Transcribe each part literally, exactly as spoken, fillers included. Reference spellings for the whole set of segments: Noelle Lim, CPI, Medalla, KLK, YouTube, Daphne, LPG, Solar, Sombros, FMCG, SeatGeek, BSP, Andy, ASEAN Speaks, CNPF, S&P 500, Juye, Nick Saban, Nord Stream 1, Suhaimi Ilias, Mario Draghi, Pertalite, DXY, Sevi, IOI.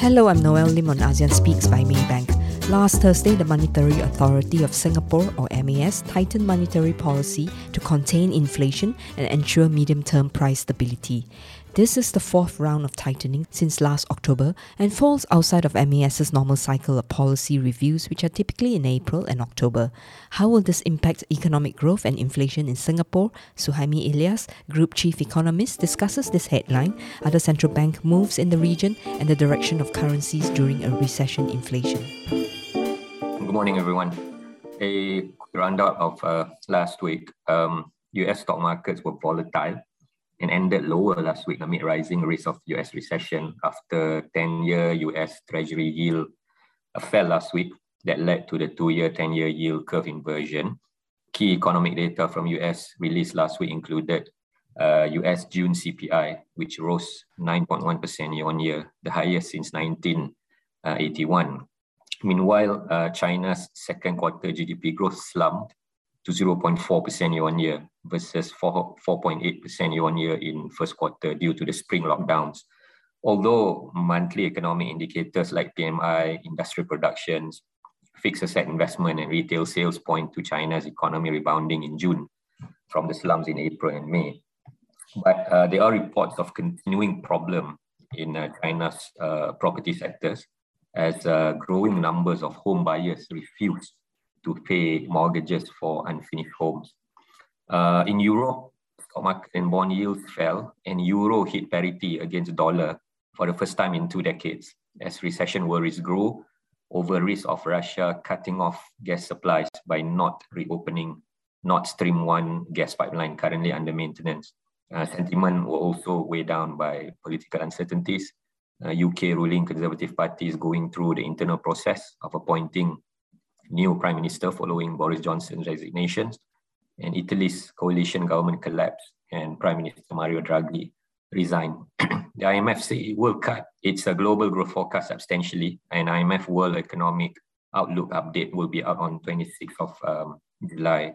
Hello, I'm Noelle Lim on ASEAN Speaks by Maybank. Last Thursday, the Monetary Authority of Singapore, or M A S, tightened monetary policy to contain inflation and ensure medium-term price stability. This is the fourth round of tightening since last October and falls outside of MAS's normal cycle of policy reviews, which are typically in April and October. How will this impact economic growth and inflation in Singapore? Suhaimi Ilias, Group Chief Economist, discusses this headline, other central bank moves in the region, and the direction of currencies during a recession inflation. Good morning, everyone. A roundup of uh, last week. Um, U S stock markets were volatile and ended lower last week amid rising risks of U S recession after ten-year U S Treasury yield fell last week that led to the two-year, ten-year yield curve inversion. Key economic data from U S released last week included uh, U S June C P I, which rose nine point one percent year-on-year, the highest since nineteen eighty-one. Meanwhile, uh, China's second quarter G D P growth slumped to zero point four percent year-on-year versus four point eight percent year-on-year in first quarter due to the spring lockdowns. Although monthly economic indicators like P M I, industrial productions, fixed asset investment and retail sales point to China's economy rebounding in June from the slumps in April and May. But uh, there are reports of continuing problem in uh, China's uh, property sectors as uh, growing numbers of home buyers refuse to pay mortgages for unfinished homes. Uh, in Europe, stock market and bond yields fell, and euro hit parity against dollar for the first time in two decades as recession worries grew over risk of Russia cutting off gas supplies by not reopening Nord Stream one gas pipeline currently under maintenance. Uh, sentiment were also weighed down by political uncertainties. Uh, U K ruling Conservative Party is going through the internal process of appointing new Prime Minister following Boris Johnson's resignations, and Italy's coalition government collapsed and Prime Minister Mario Draghi resigned. The I M F said it will cut its global growth forecast substantially, and I M F World Economic Outlook update will be out on twenty-sixth of um, July.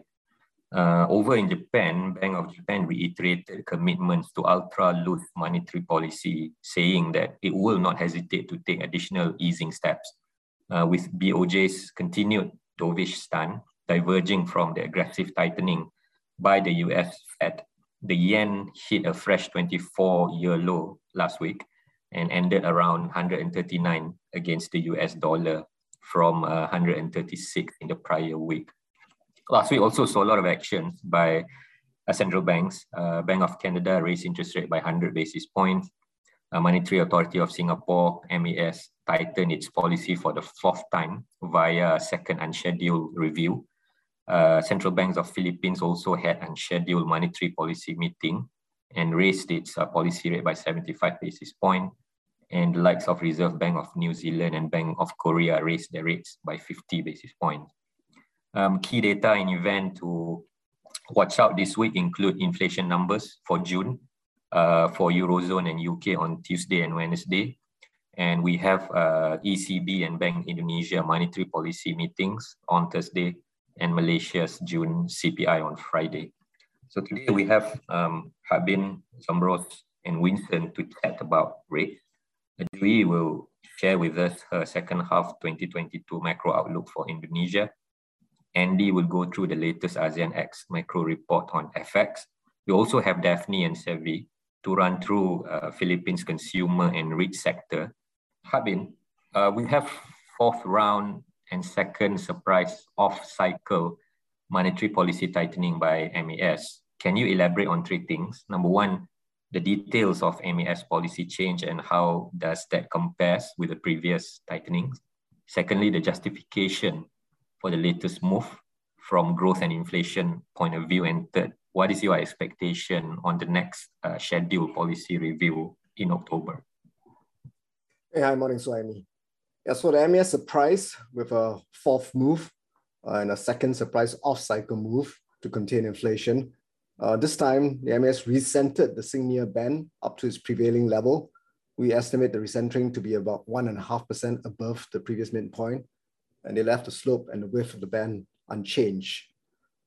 Uh, over in Japan, Bank of Japan reiterated commitments to ultra-loose monetary policy, saying that it will not hesitate to take additional easing steps. Uh, with B O J's continued dovish stand diverging from the aggressive tightening by the U S Fed, the yen hit a fresh twenty-four-year low last week and ended around one hundred thirty-nine against the U S dollar from uh, one hundred thirty-six in the prior week. Last week also saw a lot of actions by uh, central banks. Uh, Bank of Canada raised interest rate by one hundred basis points. Uh, Monetary Authority of Singapore, M A S, tightened its policy for the fourth time via a second unscheduled review. Uh, Central Banks of Philippines also had unscheduled monetary policy meeting and raised its uh, policy rate by seventy-five basis points. And the likes of Reserve Bank of New Zealand and Bank of Korea raised their rates by fifty basis points. Um, key data and event to watch out this week include inflation numbers for June, Uh, for Eurozone and U K on Tuesday and Wednesday. And we have uh, E C B and Bank Indonesia monetary policy meetings on Thursday and Malaysia's June C P I on Friday. So today we have um, Hak Bin, Sombros and Winston to chat about rates. Adri will share with us her second half twenty twenty-two macro outlook for Indonesia. Andy will go through the latest ASEAN X macro report on F X. We also have Daphne and Sevi to run through uh, Philippines consumer and REIT sector. Hak Bin, uh, we have fourth round and second surprise off-cycle monetary policy tightening by M A S. Can you elaborate on three things? Number one, the details of M A S policy change and how does that compare with the previous tightenings? Secondly, the justification for the latest move from growth and inflation point of view. And third, what is your expectation on the next uh, scheduled policy review in October? Hey, hi, morning, Suhaimi. As for the M A S surprise with a fourth move uh, and a second surprise off-cycle move to contain inflation, uh, this time the M A S recentered the SGD NEER band up to its prevailing level. We estimate the recentering to be about one and a half percent above the previous midpoint, and they left the slope and the width of the band unchanged.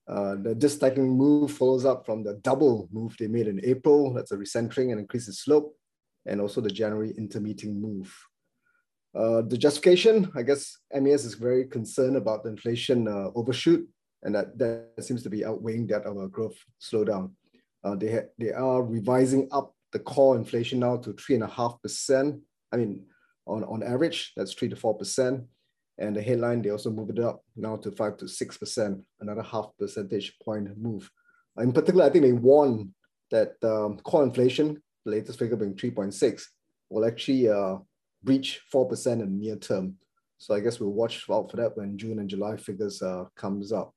Uh, the, this tightening move follows up from the double move they made in April. That's a recentering and increase in slope, and also the January intermeeting move. Uh, the justification, I guess M A S is very concerned about the inflation uh, overshoot, and that, that seems to be outweighing that our growth slowdown. Uh, they, ha they are revising up the core inflation now to three point five percent. I mean, on, on average, that's three to four percent. And the headline, they also moved it up now to five to six percent, another half percentage point move. In particular, I think they warned that um, core inflation, the latest figure being three point six, will actually uh, breach four percent in the near term. So I guess we'll watch out for that when June and July figures uh, comes up.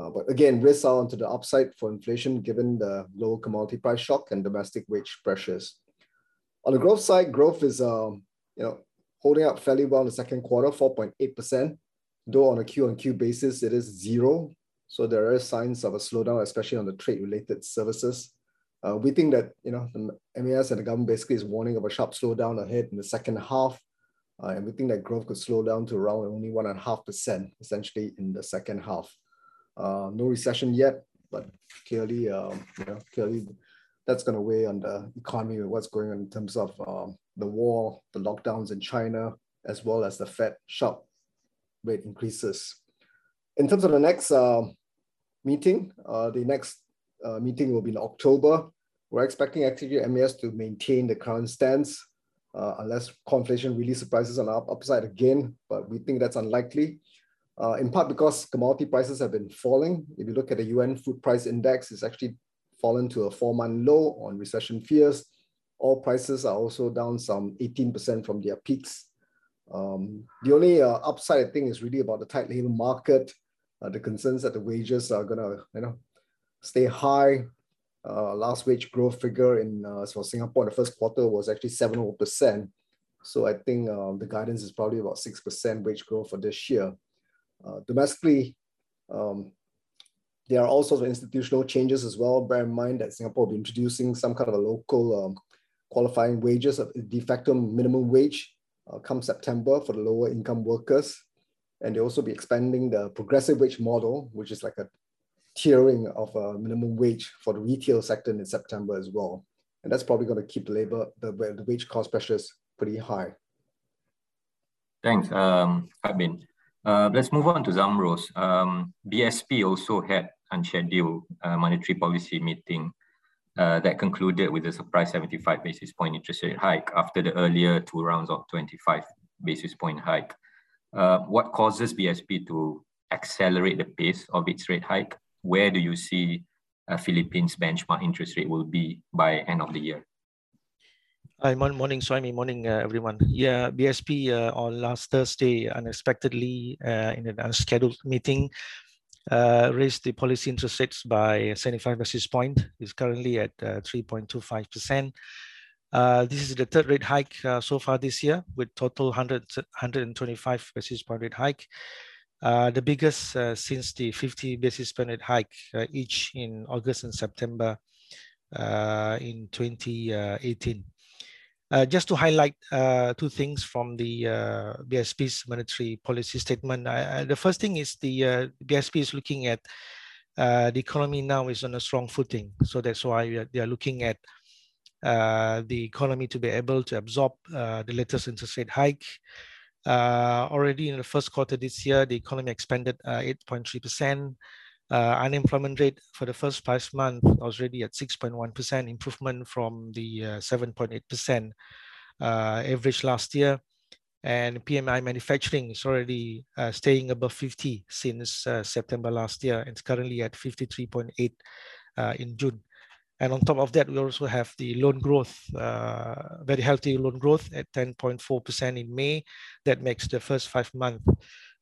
Uh, but again, risks are onto the upside for inflation given the low commodity price shock and domestic wage pressures. On the growth side, growth is um, you know, holding up fairly well in the second quarter, four point eight percent, though on a Q on Q basis, it is zero. So there are signs of a slowdown, especially on the trade-related services. Uh, we think that you know the M A S and the government basically is warning of a sharp slowdown ahead in the second half, uh, and we think that growth could slow down to around only one and a half percent essentially in the second half. Uh, no recession yet, but clearly, um, you know, clearly that's going to weigh on the economy and what's going on in terms of um, the war, the lockdowns in China, as well as the Fed sharp rate increases. In terms of the next uh, meeting, uh, the next uh, meeting will be in October. We're expecting actually M A S to maintain the current stance uh, unless core inflation really surprises on our upside again, but we think that's unlikely. Uh, in part because commodity prices have been falling. If you look at the U N food price index, it's actually fallen to a four-month low on recession fears. Oil prices are also down some eighteen percent from their peaks. Um, the only uh, upside, I think, is really about the tight labor market, uh, the concerns that the wages are going to you know, stay high. Uh, last wage growth figure in uh, for Singapore in the first quarter was actually seven percent. So I think uh, the guidance is probably about six percent wage growth for this year. Uh, domestically, um, there are all sorts of institutional changes as well. Bear in mind that Singapore will be introducing some kind of a local um, qualifying wages of de facto minimum wage uh, come September for the lower income workers. And they'll also be expanding the progressive wage model, which is like a tiering of a minimum wage for the retail sector in September as well. And that's probably going to keep the labor, the, the wage cost pressures pretty high. Thanks, um, Hak Bin. Uh, let's move on to Sombros. Um, B S P also had unscheduled uh, monetary policy meeting uh, that concluded with a surprise seventy-five basis point interest rate hike after the earlier two rounds of twenty-five basis point hike. Uh, what causes B S P to accelerate the pace of its rate hike? Where do you see uh, Philippines benchmark interest rate will be by end of the year? Hi, morning, Suhaimi. Morning, uh, everyone. Yeah, B S P uh, on last Thursday, unexpectedly uh, in an unscheduled meeting, uh, raised the policy interest rates by seventy-five basis points. It's currently at uh, three point two five percent. Uh, this is the third rate hike uh, so far this year, with total one hundred, one hundred twenty-five basis point rate hike. Uh, the biggest uh, since the fifty basis point rate hike uh, each in August and September uh, in twenty eighteen. Uh, just to highlight uh, two things from the uh, B S P's monetary policy statement. I, I, the first thing is the uh, B S P is looking at uh, the economy now is on a strong footing. So that's why are, they are looking at uh, the economy to be able to absorb uh, the latest interest rate hike. Uh, already in the first quarter this year, the economy expanded eight point three percent. Uh, unemployment rate for the first five months was already at six point one percent, improvement from the seven point eight percent uh, uh, average last year. And P M I manufacturing is already uh, staying above fifty since uh, September last year. It's currently at fifty-three point eight uh, in June. And on top of that, we also have the loan growth, uh, very healthy loan growth at ten point four percent in May. That makes the first five months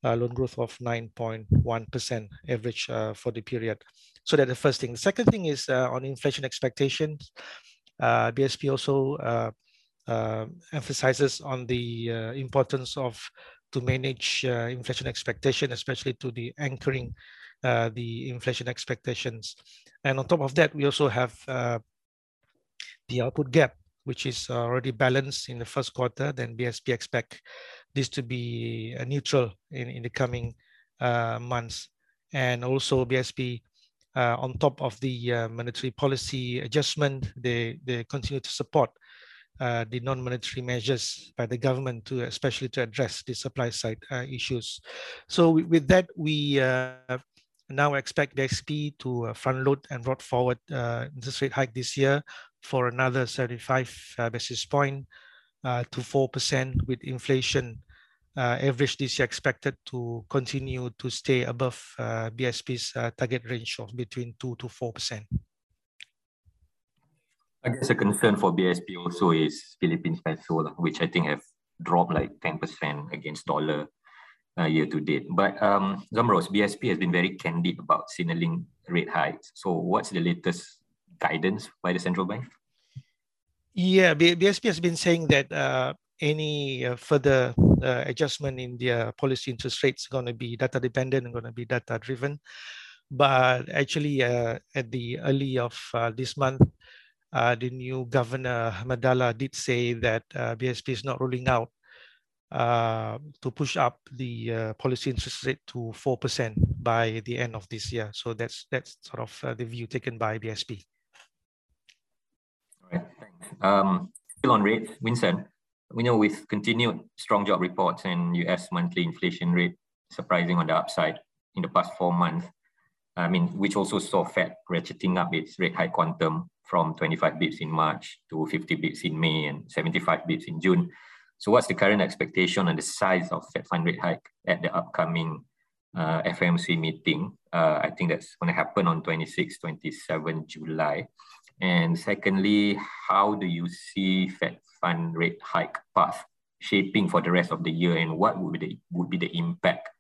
Uh, loan growth of nine point one percent average uh, for the period. So that's the first thing. The second thing is uh, on inflation expectations. Uh, B S P also uh, uh, emphasizes on the uh, importance of to manage uh, inflation expectation, especially to the anchoring uh, the inflation expectations. And on top of that, we also have uh, the output gap, which is already balanced in the first quarter. Then B S P expect this to be neutral in, in the coming uh, months. And also B S P, uh, on top of the uh, monetary policy adjustment, they, they continue to support uh, the non-monetary measures by the government, to especially to address the supply side uh, issues. So with that, we uh, now expect B S P to front load and brought forward uh, interest rate hike this year for another seventy-five uh, basis point uh, to four percent, with inflation Uh, average this year expected to continue to stay above uh, B S P's uh, target range of between two to four percent. I guess a concern for B S P also is Philippines peso, which I think have dropped like ten percent against dollar uh, year to date. But um, Sombros, B S P has been very candid about signaling rate hikes. So what's the latest guidance by the central bank? Yeah, B S P has been saying that uh, any uh, further uh, adjustment in their policy interest rates is going to be data dependent and going to be data driven. But actually, uh, at the early of uh, this month, uh, the new governor Medalla did say that uh, B S P is not ruling out uh, to push up the uh, policy interest rate to four percent by the end of this year. So that's that's sort of uh, the view taken by B S P. All right, thanks. Um, still on rates, Winston. We know with continued strong job reports and U S monthly inflation rate surprising on the upside in the past four months, I mean, which also saw Fed ratcheting up its rate hike quantum from twenty-five bips in March to fifty bips in May and seventy-five bips in June. So what's the current expectation on the size of Fed fund rate hike at the upcoming uh, F O M C meeting? Uh, I think that's going to happen on twenty-sixth, twenty-seventh July. And secondly, how do you see Fed fund rate hike path shaping for the rest of the year, and what would be the, would be the impact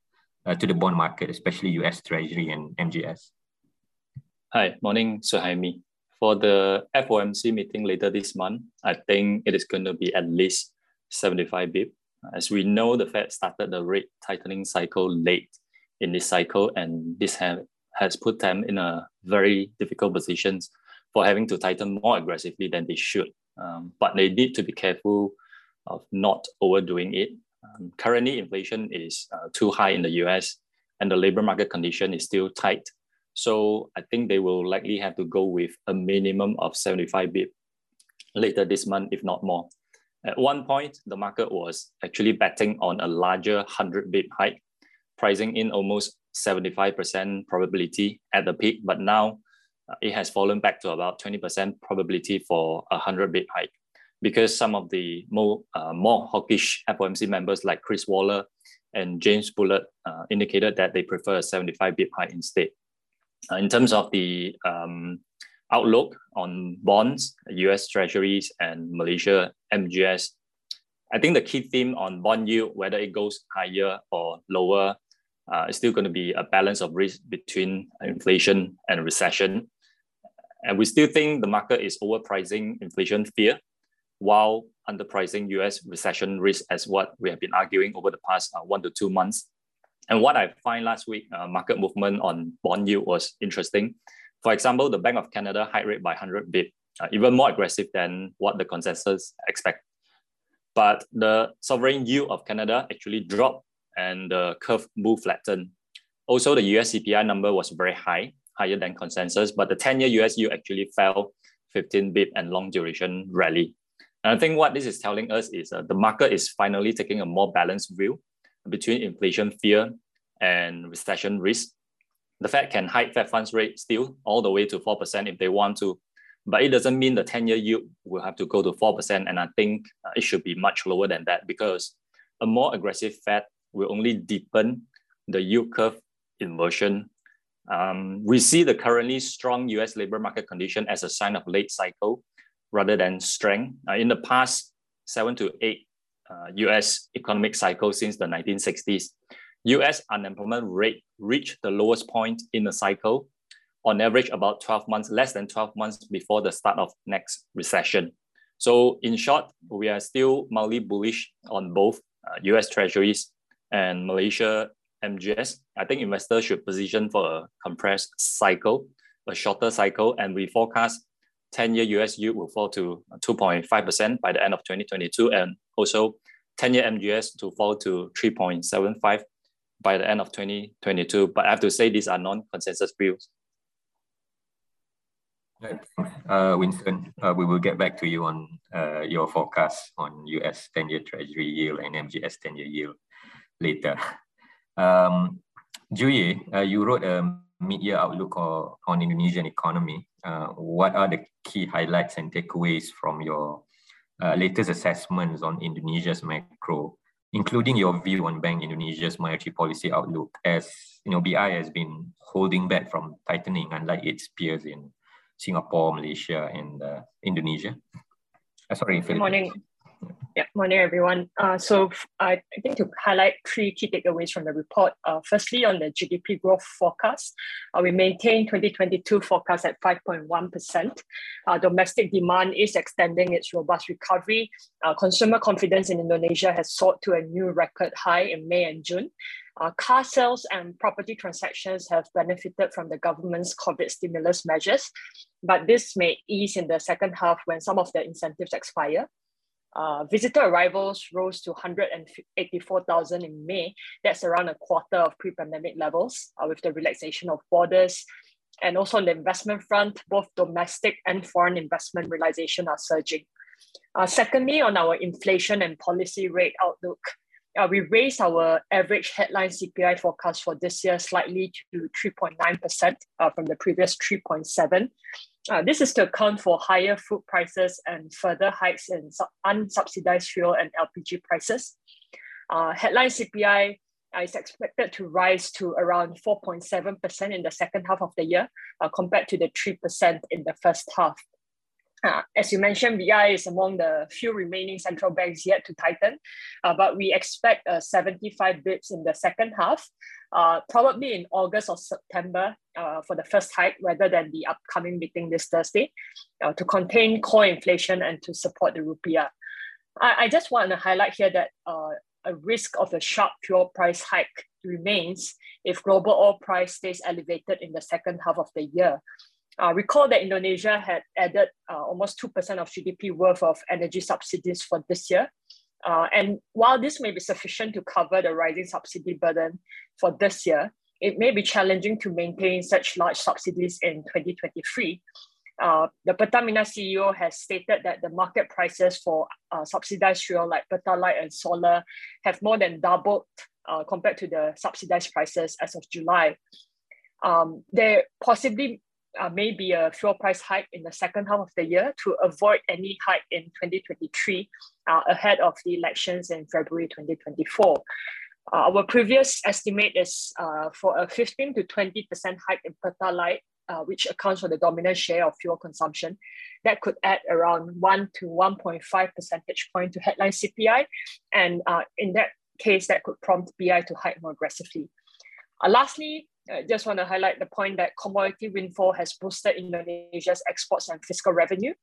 uh, to the bond market, especially U S Treasury and M G S? Hi, morning, Suhaimi. For the F O M C meeting later this month, I think it is going to be at least seventy-five bips. As we know, the Fed started the rate tightening cycle late in this cycle, and this have, has put them in a very difficult position for having to tighten more aggressively than they should. Um, but they need to be careful of not overdoing it. Um, currently, inflation is uh, too high in the U S, and the labor market condition is still tight. So I think they will likely have to go with a minimum of seventy-five bips later this month, if not more. At one point, the market was actually betting on a larger one hundred bip hike, pricing in almost seventy-five percent probability at the peak, but now it has fallen back to about twenty percent probability for a one hundred bip hike, because some of the more, uh, more hawkish F O M C members like Chris Waller and James Bullard uh, indicated that they prefer a seventy-five bip hike instead. Uh, in terms of the um, outlook on bonds, U S Treasuries and Malaysia M G S, I think the key theme on bond yield, whether it goes higher or lower, uh, is still going to be a balance of risk between inflation and recession. And we still think the market is overpricing inflation fear while underpricing U S recession risk, as what we have been arguing over the past uh, one to two months. And what I find last week, uh, market movement on bond yield was interesting. For example, the Bank of Canada hiked rate by one hundred bips, uh, even more aggressive than what the consensus expect. But the sovereign yield of Canada actually dropped and the curve moved flattened. Also, the U S C P I number was very high, higher than consensus, but the ten-year U S yield actually fell fifteen bips and long duration rally. And I think what this is telling us is uh, the market is finally taking a more balanced view between inflation fear and recession risk. The Fed can hike Fed funds rate still all the way to four percent if they want to, but it doesn't mean the ten-year yield will have to go to four percent, and I think uh, it should be much lower than that, because a more aggressive Fed will only deepen the yield curve inversion. Um, we see the currently strong U S labor market condition as a sign of late cycle rather than strength. Uh, in the past seven to eight uh, U S economic cycles since the nineteen sixties, U S unemployment rate reached the lowest point in the cycle, on average about twelve months, less than twelve months before the start of next recession. So in short, we are still mildly bullish on both uh, U S Treasuries and Malaysia M G S. I think investors should position for a compressed cycle, a shorter cycle, and we forecast ten-year U S yield will fall to two point five percent by the end of twenty twenty-two, and also ten-year M G S to fall to three point seven five by the end of twenty twenty-two. But I have to say, these are non-consensus views. Uh, Winston, uh, we will get back to you on uh, your forecast on U S ten-year Treasury yield and M G S ten-year yield later. Um, Juye, uh, you wrote a mid-year outlook on, on Indonesian economy. Uh, what are the key highlights and takeaways from your uh, latest assessments on Indonesia's macro, including your view on Bank Indonesia's monetary policy outlook, as you know, B I has been holding back from tightening, unlike its peers in Singapore, Malaysia, and uh, Indonesia. Uh, sorry, Good morning. Yeah, morning everyone. Uh, so I, I think to highlight three key takeaways from the report. Uh, firstly, on the G D P growth forecast, uh, we maintain twenty twenty-two forecast at five point one percent. Uh, domestic demand is extending its robust recovery. Uh, consumer confidence in Indonesia has soared to a new record high in May and June. Uh, car sales and property transactions have benefited from the government's COVID stimulus measures, but this may ease in the second half when some of the incentives expire. Uh, visitor arrivals rose to one hundred eighty-four thousand in May. That's around a quarter of pre-pandemic levels uh, with the relaxation of borders. And also on the investment front, both domestic and foreign investment realization are surging. Uh, secondly, on our inflation and policy rate outlook, Uh, we raised our average headline C P I forecast for this year slightly to three point nine percent uh, from the previous three point seven. Uh, this is to account for higher food prices and further hikes in unsubsidized fuel and L P G prices. Uh, headline C P I is expected to rise to around four point seven percent in the second half of the year uh, compared to the three percent in the first half. Uh, as you mentioned, B I is among the few remaining central banks yet to tighten, uh, but we expect uh, seventy-five bips in the second half, uh, probably in August or September uh, for the first hike, rather than the upcoming meeting this Thursday, uh, to contain core inflation and to support the rupiah. I, I just want to highlight here that uh, a risk of a sharp fuel price hike remains if global oil price stays elevated in the second half of the year. Uh, recall that Indonesia had added uh, almost two percent of G D P worth of energy subsidies for this year. Uh, and while this may be sufficient to cover the rising subsidy burden for this year, it may be challenging to maintain such large subsidies in twenty twenty-three. Uh, the Pertamina C E O has stated that the market prices for uh, subsidized fuel like Pertalite and solar have more than doubled uh, compared to the subsidized prices as of July. Um, they possibly Uh, maybe a fuel price hike in the second half of the year to avoid any hike in twenty twenty-three uh, ahead of the elections in February twenty twenty-four. Uh, our previous estimate is uh, for a fifteen to twenty percent hike in Pertalite, uh, which accounts for the dominant share of fuel consumption. That could add around one to one point five percentage point to headline C P I. And uh, in that case, that could prompt B I to hike more aggressively. Uh, lastly, I just want to highlight the point that commodity windfall has boosted Indonesia's exports and fiscal revenue.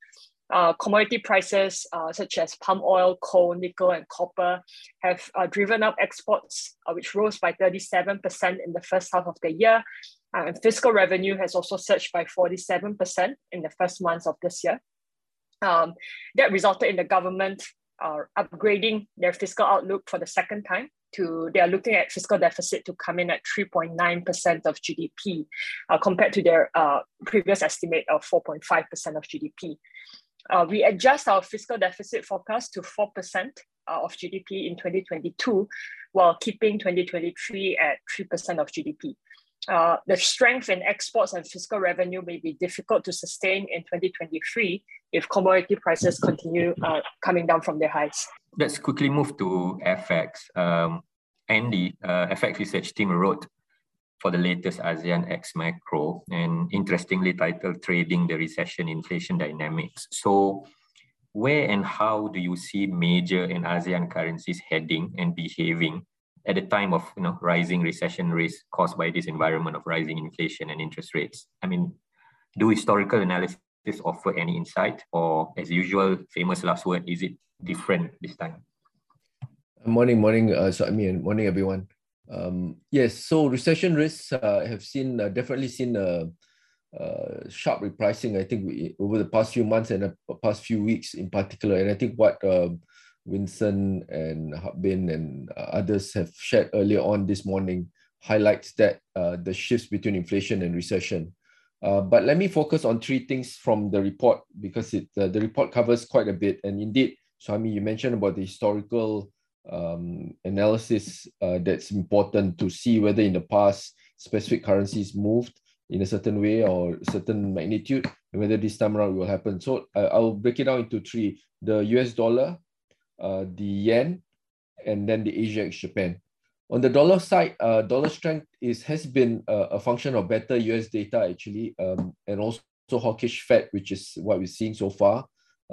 Uh, commodity prices uh, such as palm oil, coal, nickel, and copper have uh, driven up exports, uh, which rose by thirty-seven percent in the first half of the year. Uh, and fiscal revenue has also surged by forty-seven percent in the first months of this year. Um, that resulted in the government uh, upgrading their fiscal outlook for the second time. To, they are looking at fiscal deficit to come in at three point nine percent of G D P uh, compared to their uh, previous estimate of four point five percent of G D P. Uh, we adjust our fiscal deficit forecast to four percent uh, of G D P in twenty twenty-two, while keeping twenty twenty-three at three percent of G D P. Uh, the strength in exports and fiscal revenue may be difficult to sustain in twenty twenty-three if commodity prices continue uh, coming down from their highs. Let's quickly move to F X. Um, Andy, uh, F X research team wrote for the latest ASEAN X macro and interestingly titled Trading the Recession Inflation Dynamics. So where and how do you see major and ASEAN currencies heading and behaving at a time of you know, rising recession risk caused by this environment of rising inflation and interest rates? I mean, do historical analysis offer any insight, or as usual, famous last word, is it different this time? Morning, morning, uh, Suhaimi, and morning, everyone. Um, yes, so recession risks uh, have seen, uh, definitely seen a uh, uh, sharp repricing, I think, we, over the past few months and the past few weeks in particular. And I think what uh, Winston and Hak Bin and uh, others have shared earlier on this morning highlights that uh, the shifts between inflation and recession. Uh, but let me focus on three things from the report, because it uh, the report covers quite a bit. And indeed, Suhaimi, you mentioned about the historical um, analysis uh, that's important to see whether in the past specific currencies moved in a certain way or certain magnitude, and whether this time around it will happen. So uh, I'll break it down into three: the U S dollar, uh, the yen, and then the Asia ex-Japan. On the dollar side, uh, dollar strength is has been uh, a function of better U S data, actually, um, and also hawkish Fed, which is what we're seeing so far,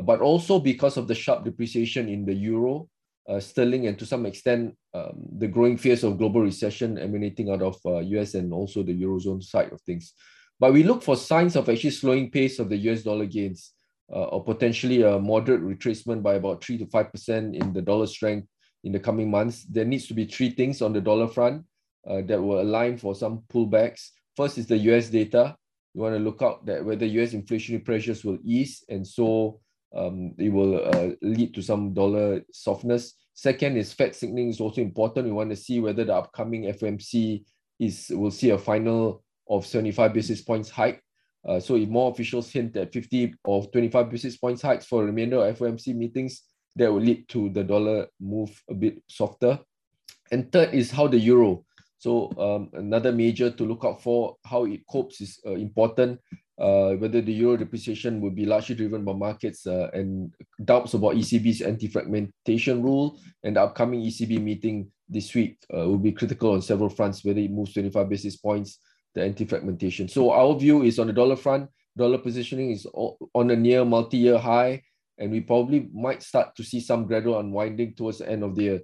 but also because of the sharp depreciation in the euro, uh, sterling, and to some extent, um, the growing fears of global recession emanating out of uh, U S and also the eurozone side of things. But we look for signs of actually slowing pace of the U S dollar gains, uh, or potentially a moderate retracement by about three to five percent in the dollar strength in the coming months. There needs to be three things on the dollar front uh, that will align for some pullbacks. First is the U S data. You want to look out that whether U S inflationary pressures will ease, and so um, it will uh, lead to some dollar softness. Second is Fed signaling is also important. We want to see whether the upcoming F O M C is will see a final of seventy-five basis points hike. Uh, so if more officials hint at fifty or twenty-five basis points hikes for the remainder of F O M C meetings, that will lead to the dollar move a bit softer. And third is how the euro. So um, another major to look out for, how it copes is uh, important. Uh, whether the euro depreciation will be largely driven by markets uh, and doubts about E C B's anti-fragmentation rule, and the upcoming E C B meeting this week uh, will be critical on several fronts, whether it moves twenty-five basis points, the anti-fragmentation. So our view is on the dollar front, dollar positioning is on a near multi-year high, and we probably might start to see some gradual unwinding towards the end of the year.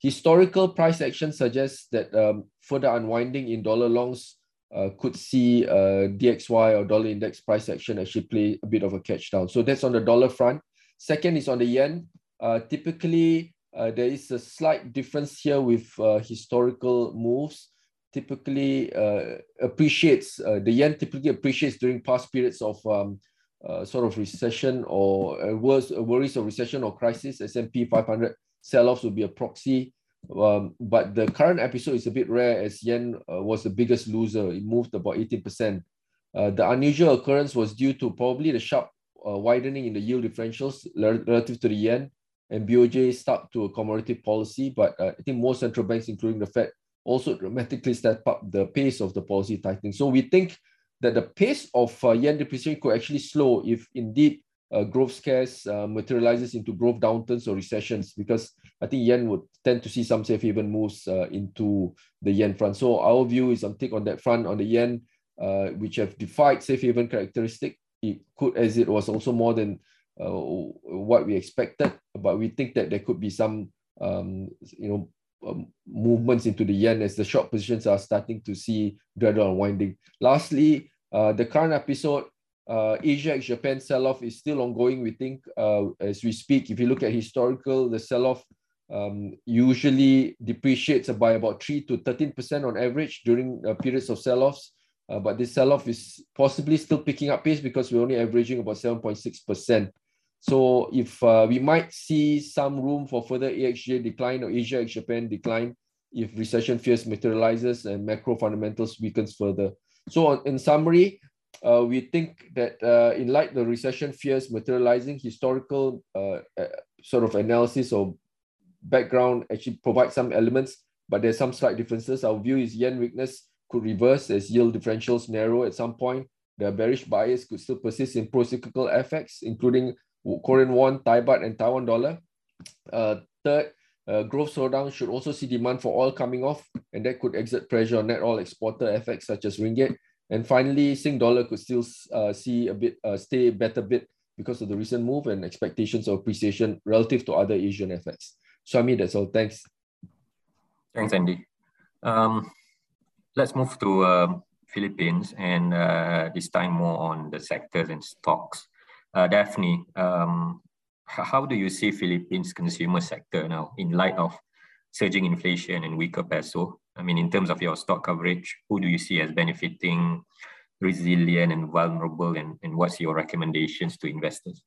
Historical price action suggests that um, further unwinding in dollar longs uh, could see uh, D X Y or dollar index price action actually play a bit of a catch down. So that's on the dollar front. Second is on the yen. Uh, typically, uh, there is a slight difference here with uh, historical moves. Typically uh, appreciates, uh, the yen typically appreciates during past periods of um, Uh, sort of recession or uh, worse, uh, worries of recession or crisis. S and P five hundred sell-offs would be a proxy. Um, but the current episode is a bit rare, as yen uh, was the biggest loser. It moved about eighteen percent. Uh, the unusual occurrence was due to probably the sharp uh, widening in the yield differentials relative to the yen, and B O J stuck to a accommodative policy. But uh, I think most central banks, including the Fed, also dramatically stepped up the pace of the policy tightening. So we think that the pace of uh, yen depreciation could actually slow if indeed uh, growth scares uh, materializes into growth downturns or recessions, because I think yen would tend to see some safe haven moves uh, into the yen front. So our view is on take on that front on the yen, uh, which have defied safe haven characteristic. It could, as it was also more than uh, what we expected, but we think that there could be some um, you know, Um, movements into the yen as the short positions are starting to see gradual unwinding. Lastly, uh, the current episode, uh, Asia ex-Japan sell-off is still ongoing, we think, uh, as we speak. If you look at historical, the sell-off um, usually depreciates by about three to thirteen percent on average during uh, periods of sell-offs. Uh, but this sell-off is possibly still picking up pace because we're only averaging about seven point six percent. So if uh, we might see some room for further A X J decline or Asia ex-Japan decline if recession fears materializes and macro fundamentals weakens further. So on, in summary, uh, we think that uh, in light of the recession fears materializing, historical uh, uh, sort of analysis or background actually provides some elements, but there's some slight differences. Our view is yen weakness could reverse as yield differentials narrow at some point. The bearish bias could still persist in pro-cyclical F X, including Korean won, Thai baht, and Taiwan dollar. Uh, third, uh, growth slowdown should also see demand for oil coming off, and that could exert pressure on net oil exporter F X such as ringgit. And finally, Sing dollar could still uh, see a bit, uh, stay a better bit because of the recent move and expectations of appreciation relative to other Asian F X. Suhaimi, that's all. Thanks. Thanks, Andy. Um, let's move to uh, Philippines, and uh, this time more on the sectors and stocks. Uh, Daphne, um, how do you see Philippines consumer sector now in light of surging inflation and weaker peso? I mean, in terms of your stock coverage, who do you see as benefiting, resilient and vulnerable, and, and what's your recommendations to investors?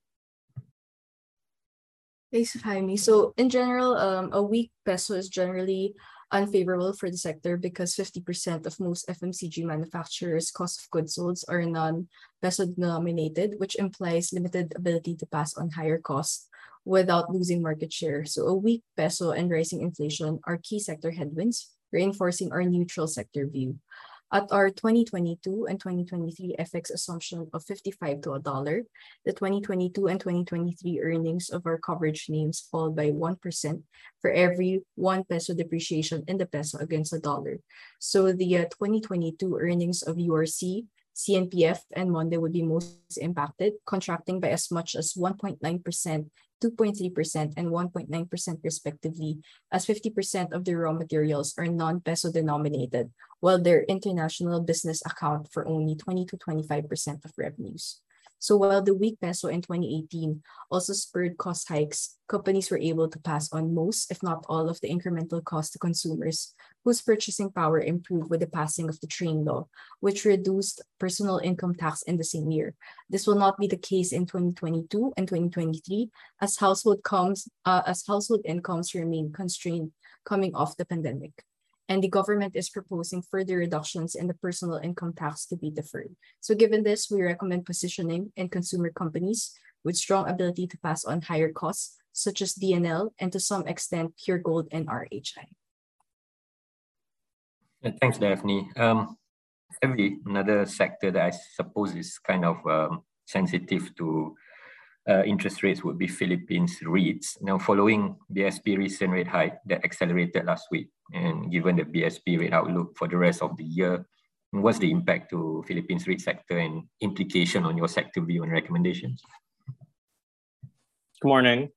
Thanks, Suhaimi. So in general, um, a weak peso is generally unfavorable for the sector because fifty percent of most F M C G manufacturers' cost of goods sold are non-peso denominated, which implies limited ability to pass on higher costs without losing market share. So a weak peso and rising inflation are key sector headwinds, reinforcing our neutral sector view. At our twenty twenty-two and twenty twenty-three F X assumption of fifty-five to a dollar, the twenty twenty-two and twenty twenty-three earnings of our coverage names fall by one percent for every one peso depreciation in the peso against a dollar. So the uh, twenty twenty-two earnings of U R C, C N P F, and Monde would be most impacted, contracting by as much as one point nine percent, two point three percent, and one point nine percent respectively, as fifty percent of their raw materials are non-peso denominated, while their international business account for only twenty to twenty-five percent of revenues. So while the weak peso in twenty eighteen also spurred cost hikes, companies were able to pass on most, if not all, of the incremental cost to consumers, whose purchasing power improved with the passing of the train law, which reduced personal income tax in the same year. This will not be the case in twenty twenty-two and twenty twenty-three, as household comes, uh, as household incomes remain constrained coming off the pandemic. And the government is proposing further reductions in the personal income tax to be deferred. So given this, we recommend positioning in consumer companies with strong ability to pass on higher costs, such as D N L, and to some extent, pure gold and R H I. Thanks, Daphne. Um, every another sector that I suppose is kind of um, sensitive to uh, interest rates would be Philippines REITs. Now, following B S P recent rate hike that accelerated last week, and given the B S P rate outlook for the rest of the year, what's the impact to Philippines REIT sector and implication on your sector view and recommendations? Good morning.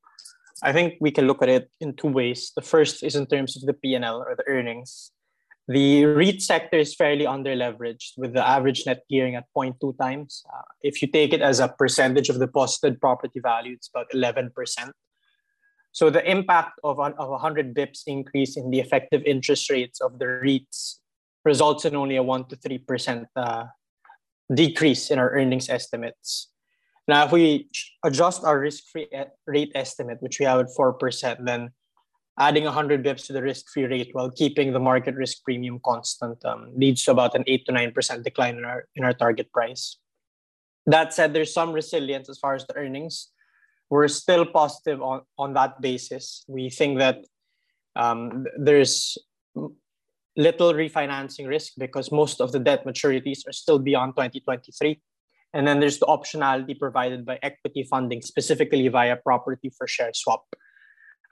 I think we can look at it in two ways. The first is in terms of the P and L or the earnings. The REIT sector is fairly under-leveraged with the average net gearing at zero point two times. Uh, if you take it as a percentage of the posted property value, it's about eleven percent. So the impact of a one hundred bips increase in the effective interest rates of the REITs results in only a one to three percent uh, decrease in our earnings estimates. Now, if we adjust our risk-free rate estimate, which we have at four percent, then adding one hundred bips to the risk-free rate while keeping the market risk premium constant um, leads to about an eight to nine percent decline in our, in our target price. That said, there's some resilience as far as the earnings. We're still positive on, on that basis. We think that um, there's little refinancing risk because most of the debt maturities are still beyond twenty twenty-three. And then there's the optionality provided by equity funding, specifically via property for share swap.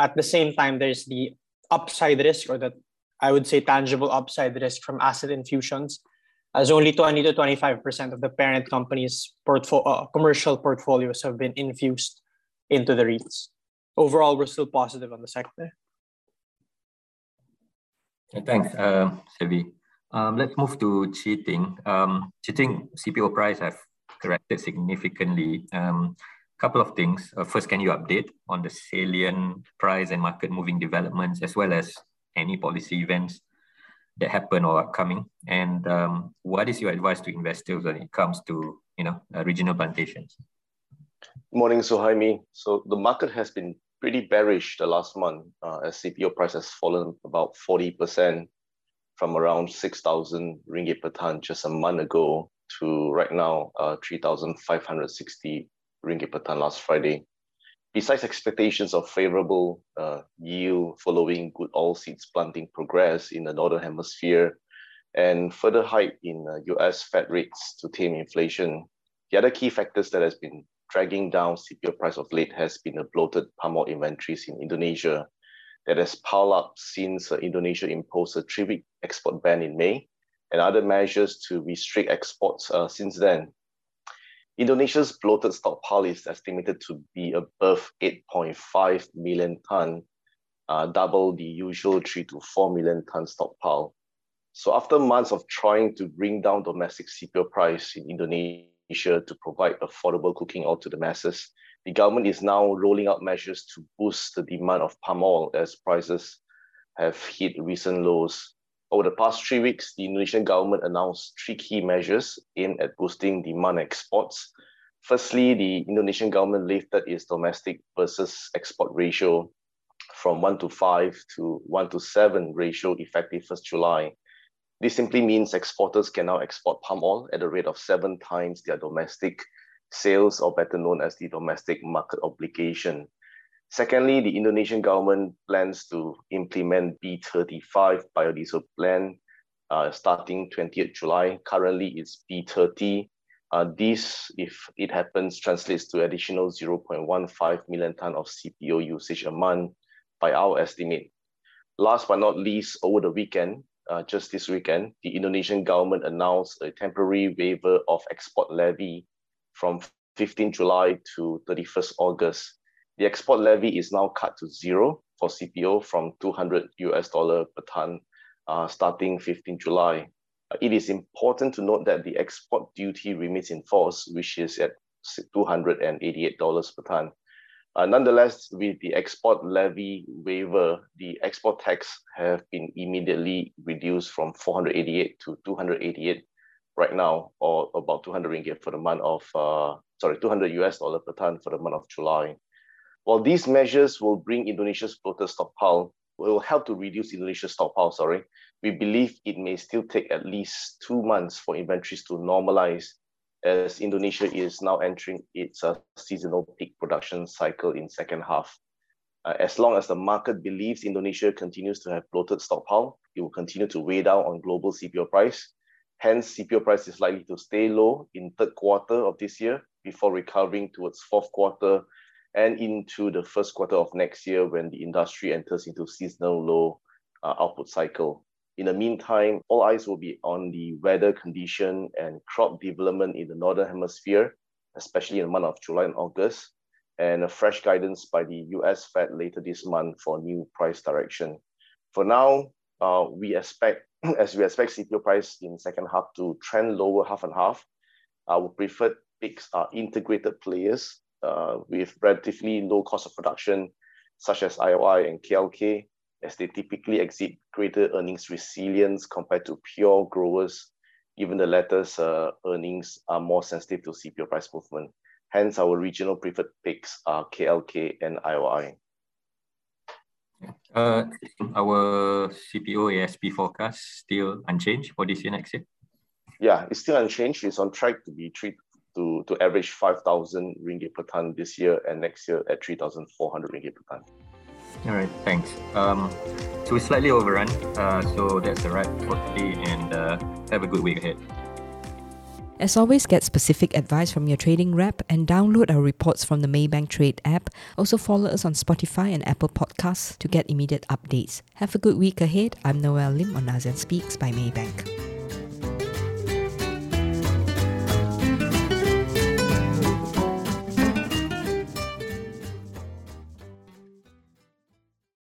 At the same time, there's the upside risk, or that I would say tangible upside risk from asset infusions, as only twenty to twenty-five percent of the parent company's portfolio, uh, commercial portfolios have been infused into the REITs. Overall, we're still positive on the sector. Yeah, thanks, uh, Sevi. Um, let's move to cheating. Um, cheating C P O price have corrected significantly. Um, couple of things. Uh, first, can you update on the salient price and market moving developments, as well as any policy events that happen or are coming? And um, what is your advice to investors when it comes to you know uh, regional plantations? Morning, Suhaimi. So the market has been pretty bearish the last month uh, as C P O price has fallen about forty percent from around six thousand ringgit per ton just a month ago to right now uh, three thousand five hundred sixty ringgit per ton last Friday. Besides expectations of favorable uh, yield following good oil seeds planting progress in the Northern Hemisphere and further hike in uh, U S Fed rates to tame inflation, the other key factors that has been dragging down C P O price of late has been the bloated palm oil inventories in Indonesia that has piled up since uh, Indonesia imposed a three-week export ban in May and other measures to restrict exports uh, since then. Indonesia's bloated stockpile is estimated to be above eight point five million tonnes, uh, double the usual three to four million tonne stockpile. So after months of trying to bring down domestic C P O price in Indonesia, to provide affordable cooking oil to the masses, the government is now rolling out measures to boost the demand of palm oil as prices have hit recent lows. Over the past three weeks, the Indonesian government announced three key measures aimed at boosting demand and exports. Firstly, the Indonesian government lifted its domestic versus export ratio from one to five to one to seven ratio effective first of July. This simply means exporters can now export palm oil at a rate of seven times their domestic sales, or better known as the domestic market obligation. Secondly, the Indonesian government plans to implement B thirty-five biodiesel plan uh, starting twentieth of July. Currently, it's B thirty. Uh, this, if it happens, translates to additional zero point one five million tonnes of C P O usage a month by our estimate. Last but not least, over the weekend, Uh, just this weekend, the Indonesian government announced a temporary waiver of export levy from fifteenth of July to thirty-first of August. The export levy is now cut to zero for C P O from two hundred U S dollar per ton uh, starting fifteenth of July. Uh, it is important to note that the export duty remains in force, which is at two hundred eighty-eight dollars per ton. Uh, nonetheless, with the export levy waiver, the export tax have been immediately reduced from four hundred eighty-eight to two hundred eighty-eight right now, or about two hundred ringgit for the month of, uh, sorry, two hundred U S dollar per ton for the month of July. While these measures will bring Indonesia's total stockpile, will help to reduce Indonesia's stockpile, sorry, we believe it may still take at least two months for inventories to normalize, as Indonesia is now entering its uh, seasonal peak production cycle in second half. Uh, as long as the market believes Indonesia continues to have bloated stockpile, it will continue to weigh down on global C P O price. Hence, C P O price is likely to stay low in third quarter of this year before recovering towards fourth quarter and into the first quarter of next year when the industry enters into seasonal low uh, output cycle. In the meantime, all eyes will be on the weather condition and crop development in the Northern Hemisphere, especially in the month of July and August, and a fresh guidance by the U S Fed later this month for new price direction. For now, uh, we expect, as we expect C P O price in second half to trend lower half and half, our preferred picks are integrated players uh, with relatively low cost of production, such as I O I and K L K, as they typically exhibit greater earnings resilience compared to pure growers, given the latter's uh, earnings are more sensitive to C P O price movement. Hence, our regional preferred picks are K L K and I O I. Uh, our C P O A S P forecast still unchanged for this year, next year? Yeah, it's still unchanged. It's on track to be three, to, to average five thousand ringgit per ton this year and next year at three thousand four hundred ringgit per ton. All right, thanks. Um, so we're slightly overrun, uh, so that's a wrap for today, and uh, have a good week ahead. As always, get specific advice from your trading rep and download our reports from the Maybank Trade app. Also follow us on Spotify and Apple Podcasts to get immediate updates. Have a good week ahead. I'm Noelle Lim on ASEAN Speaks by Maybank.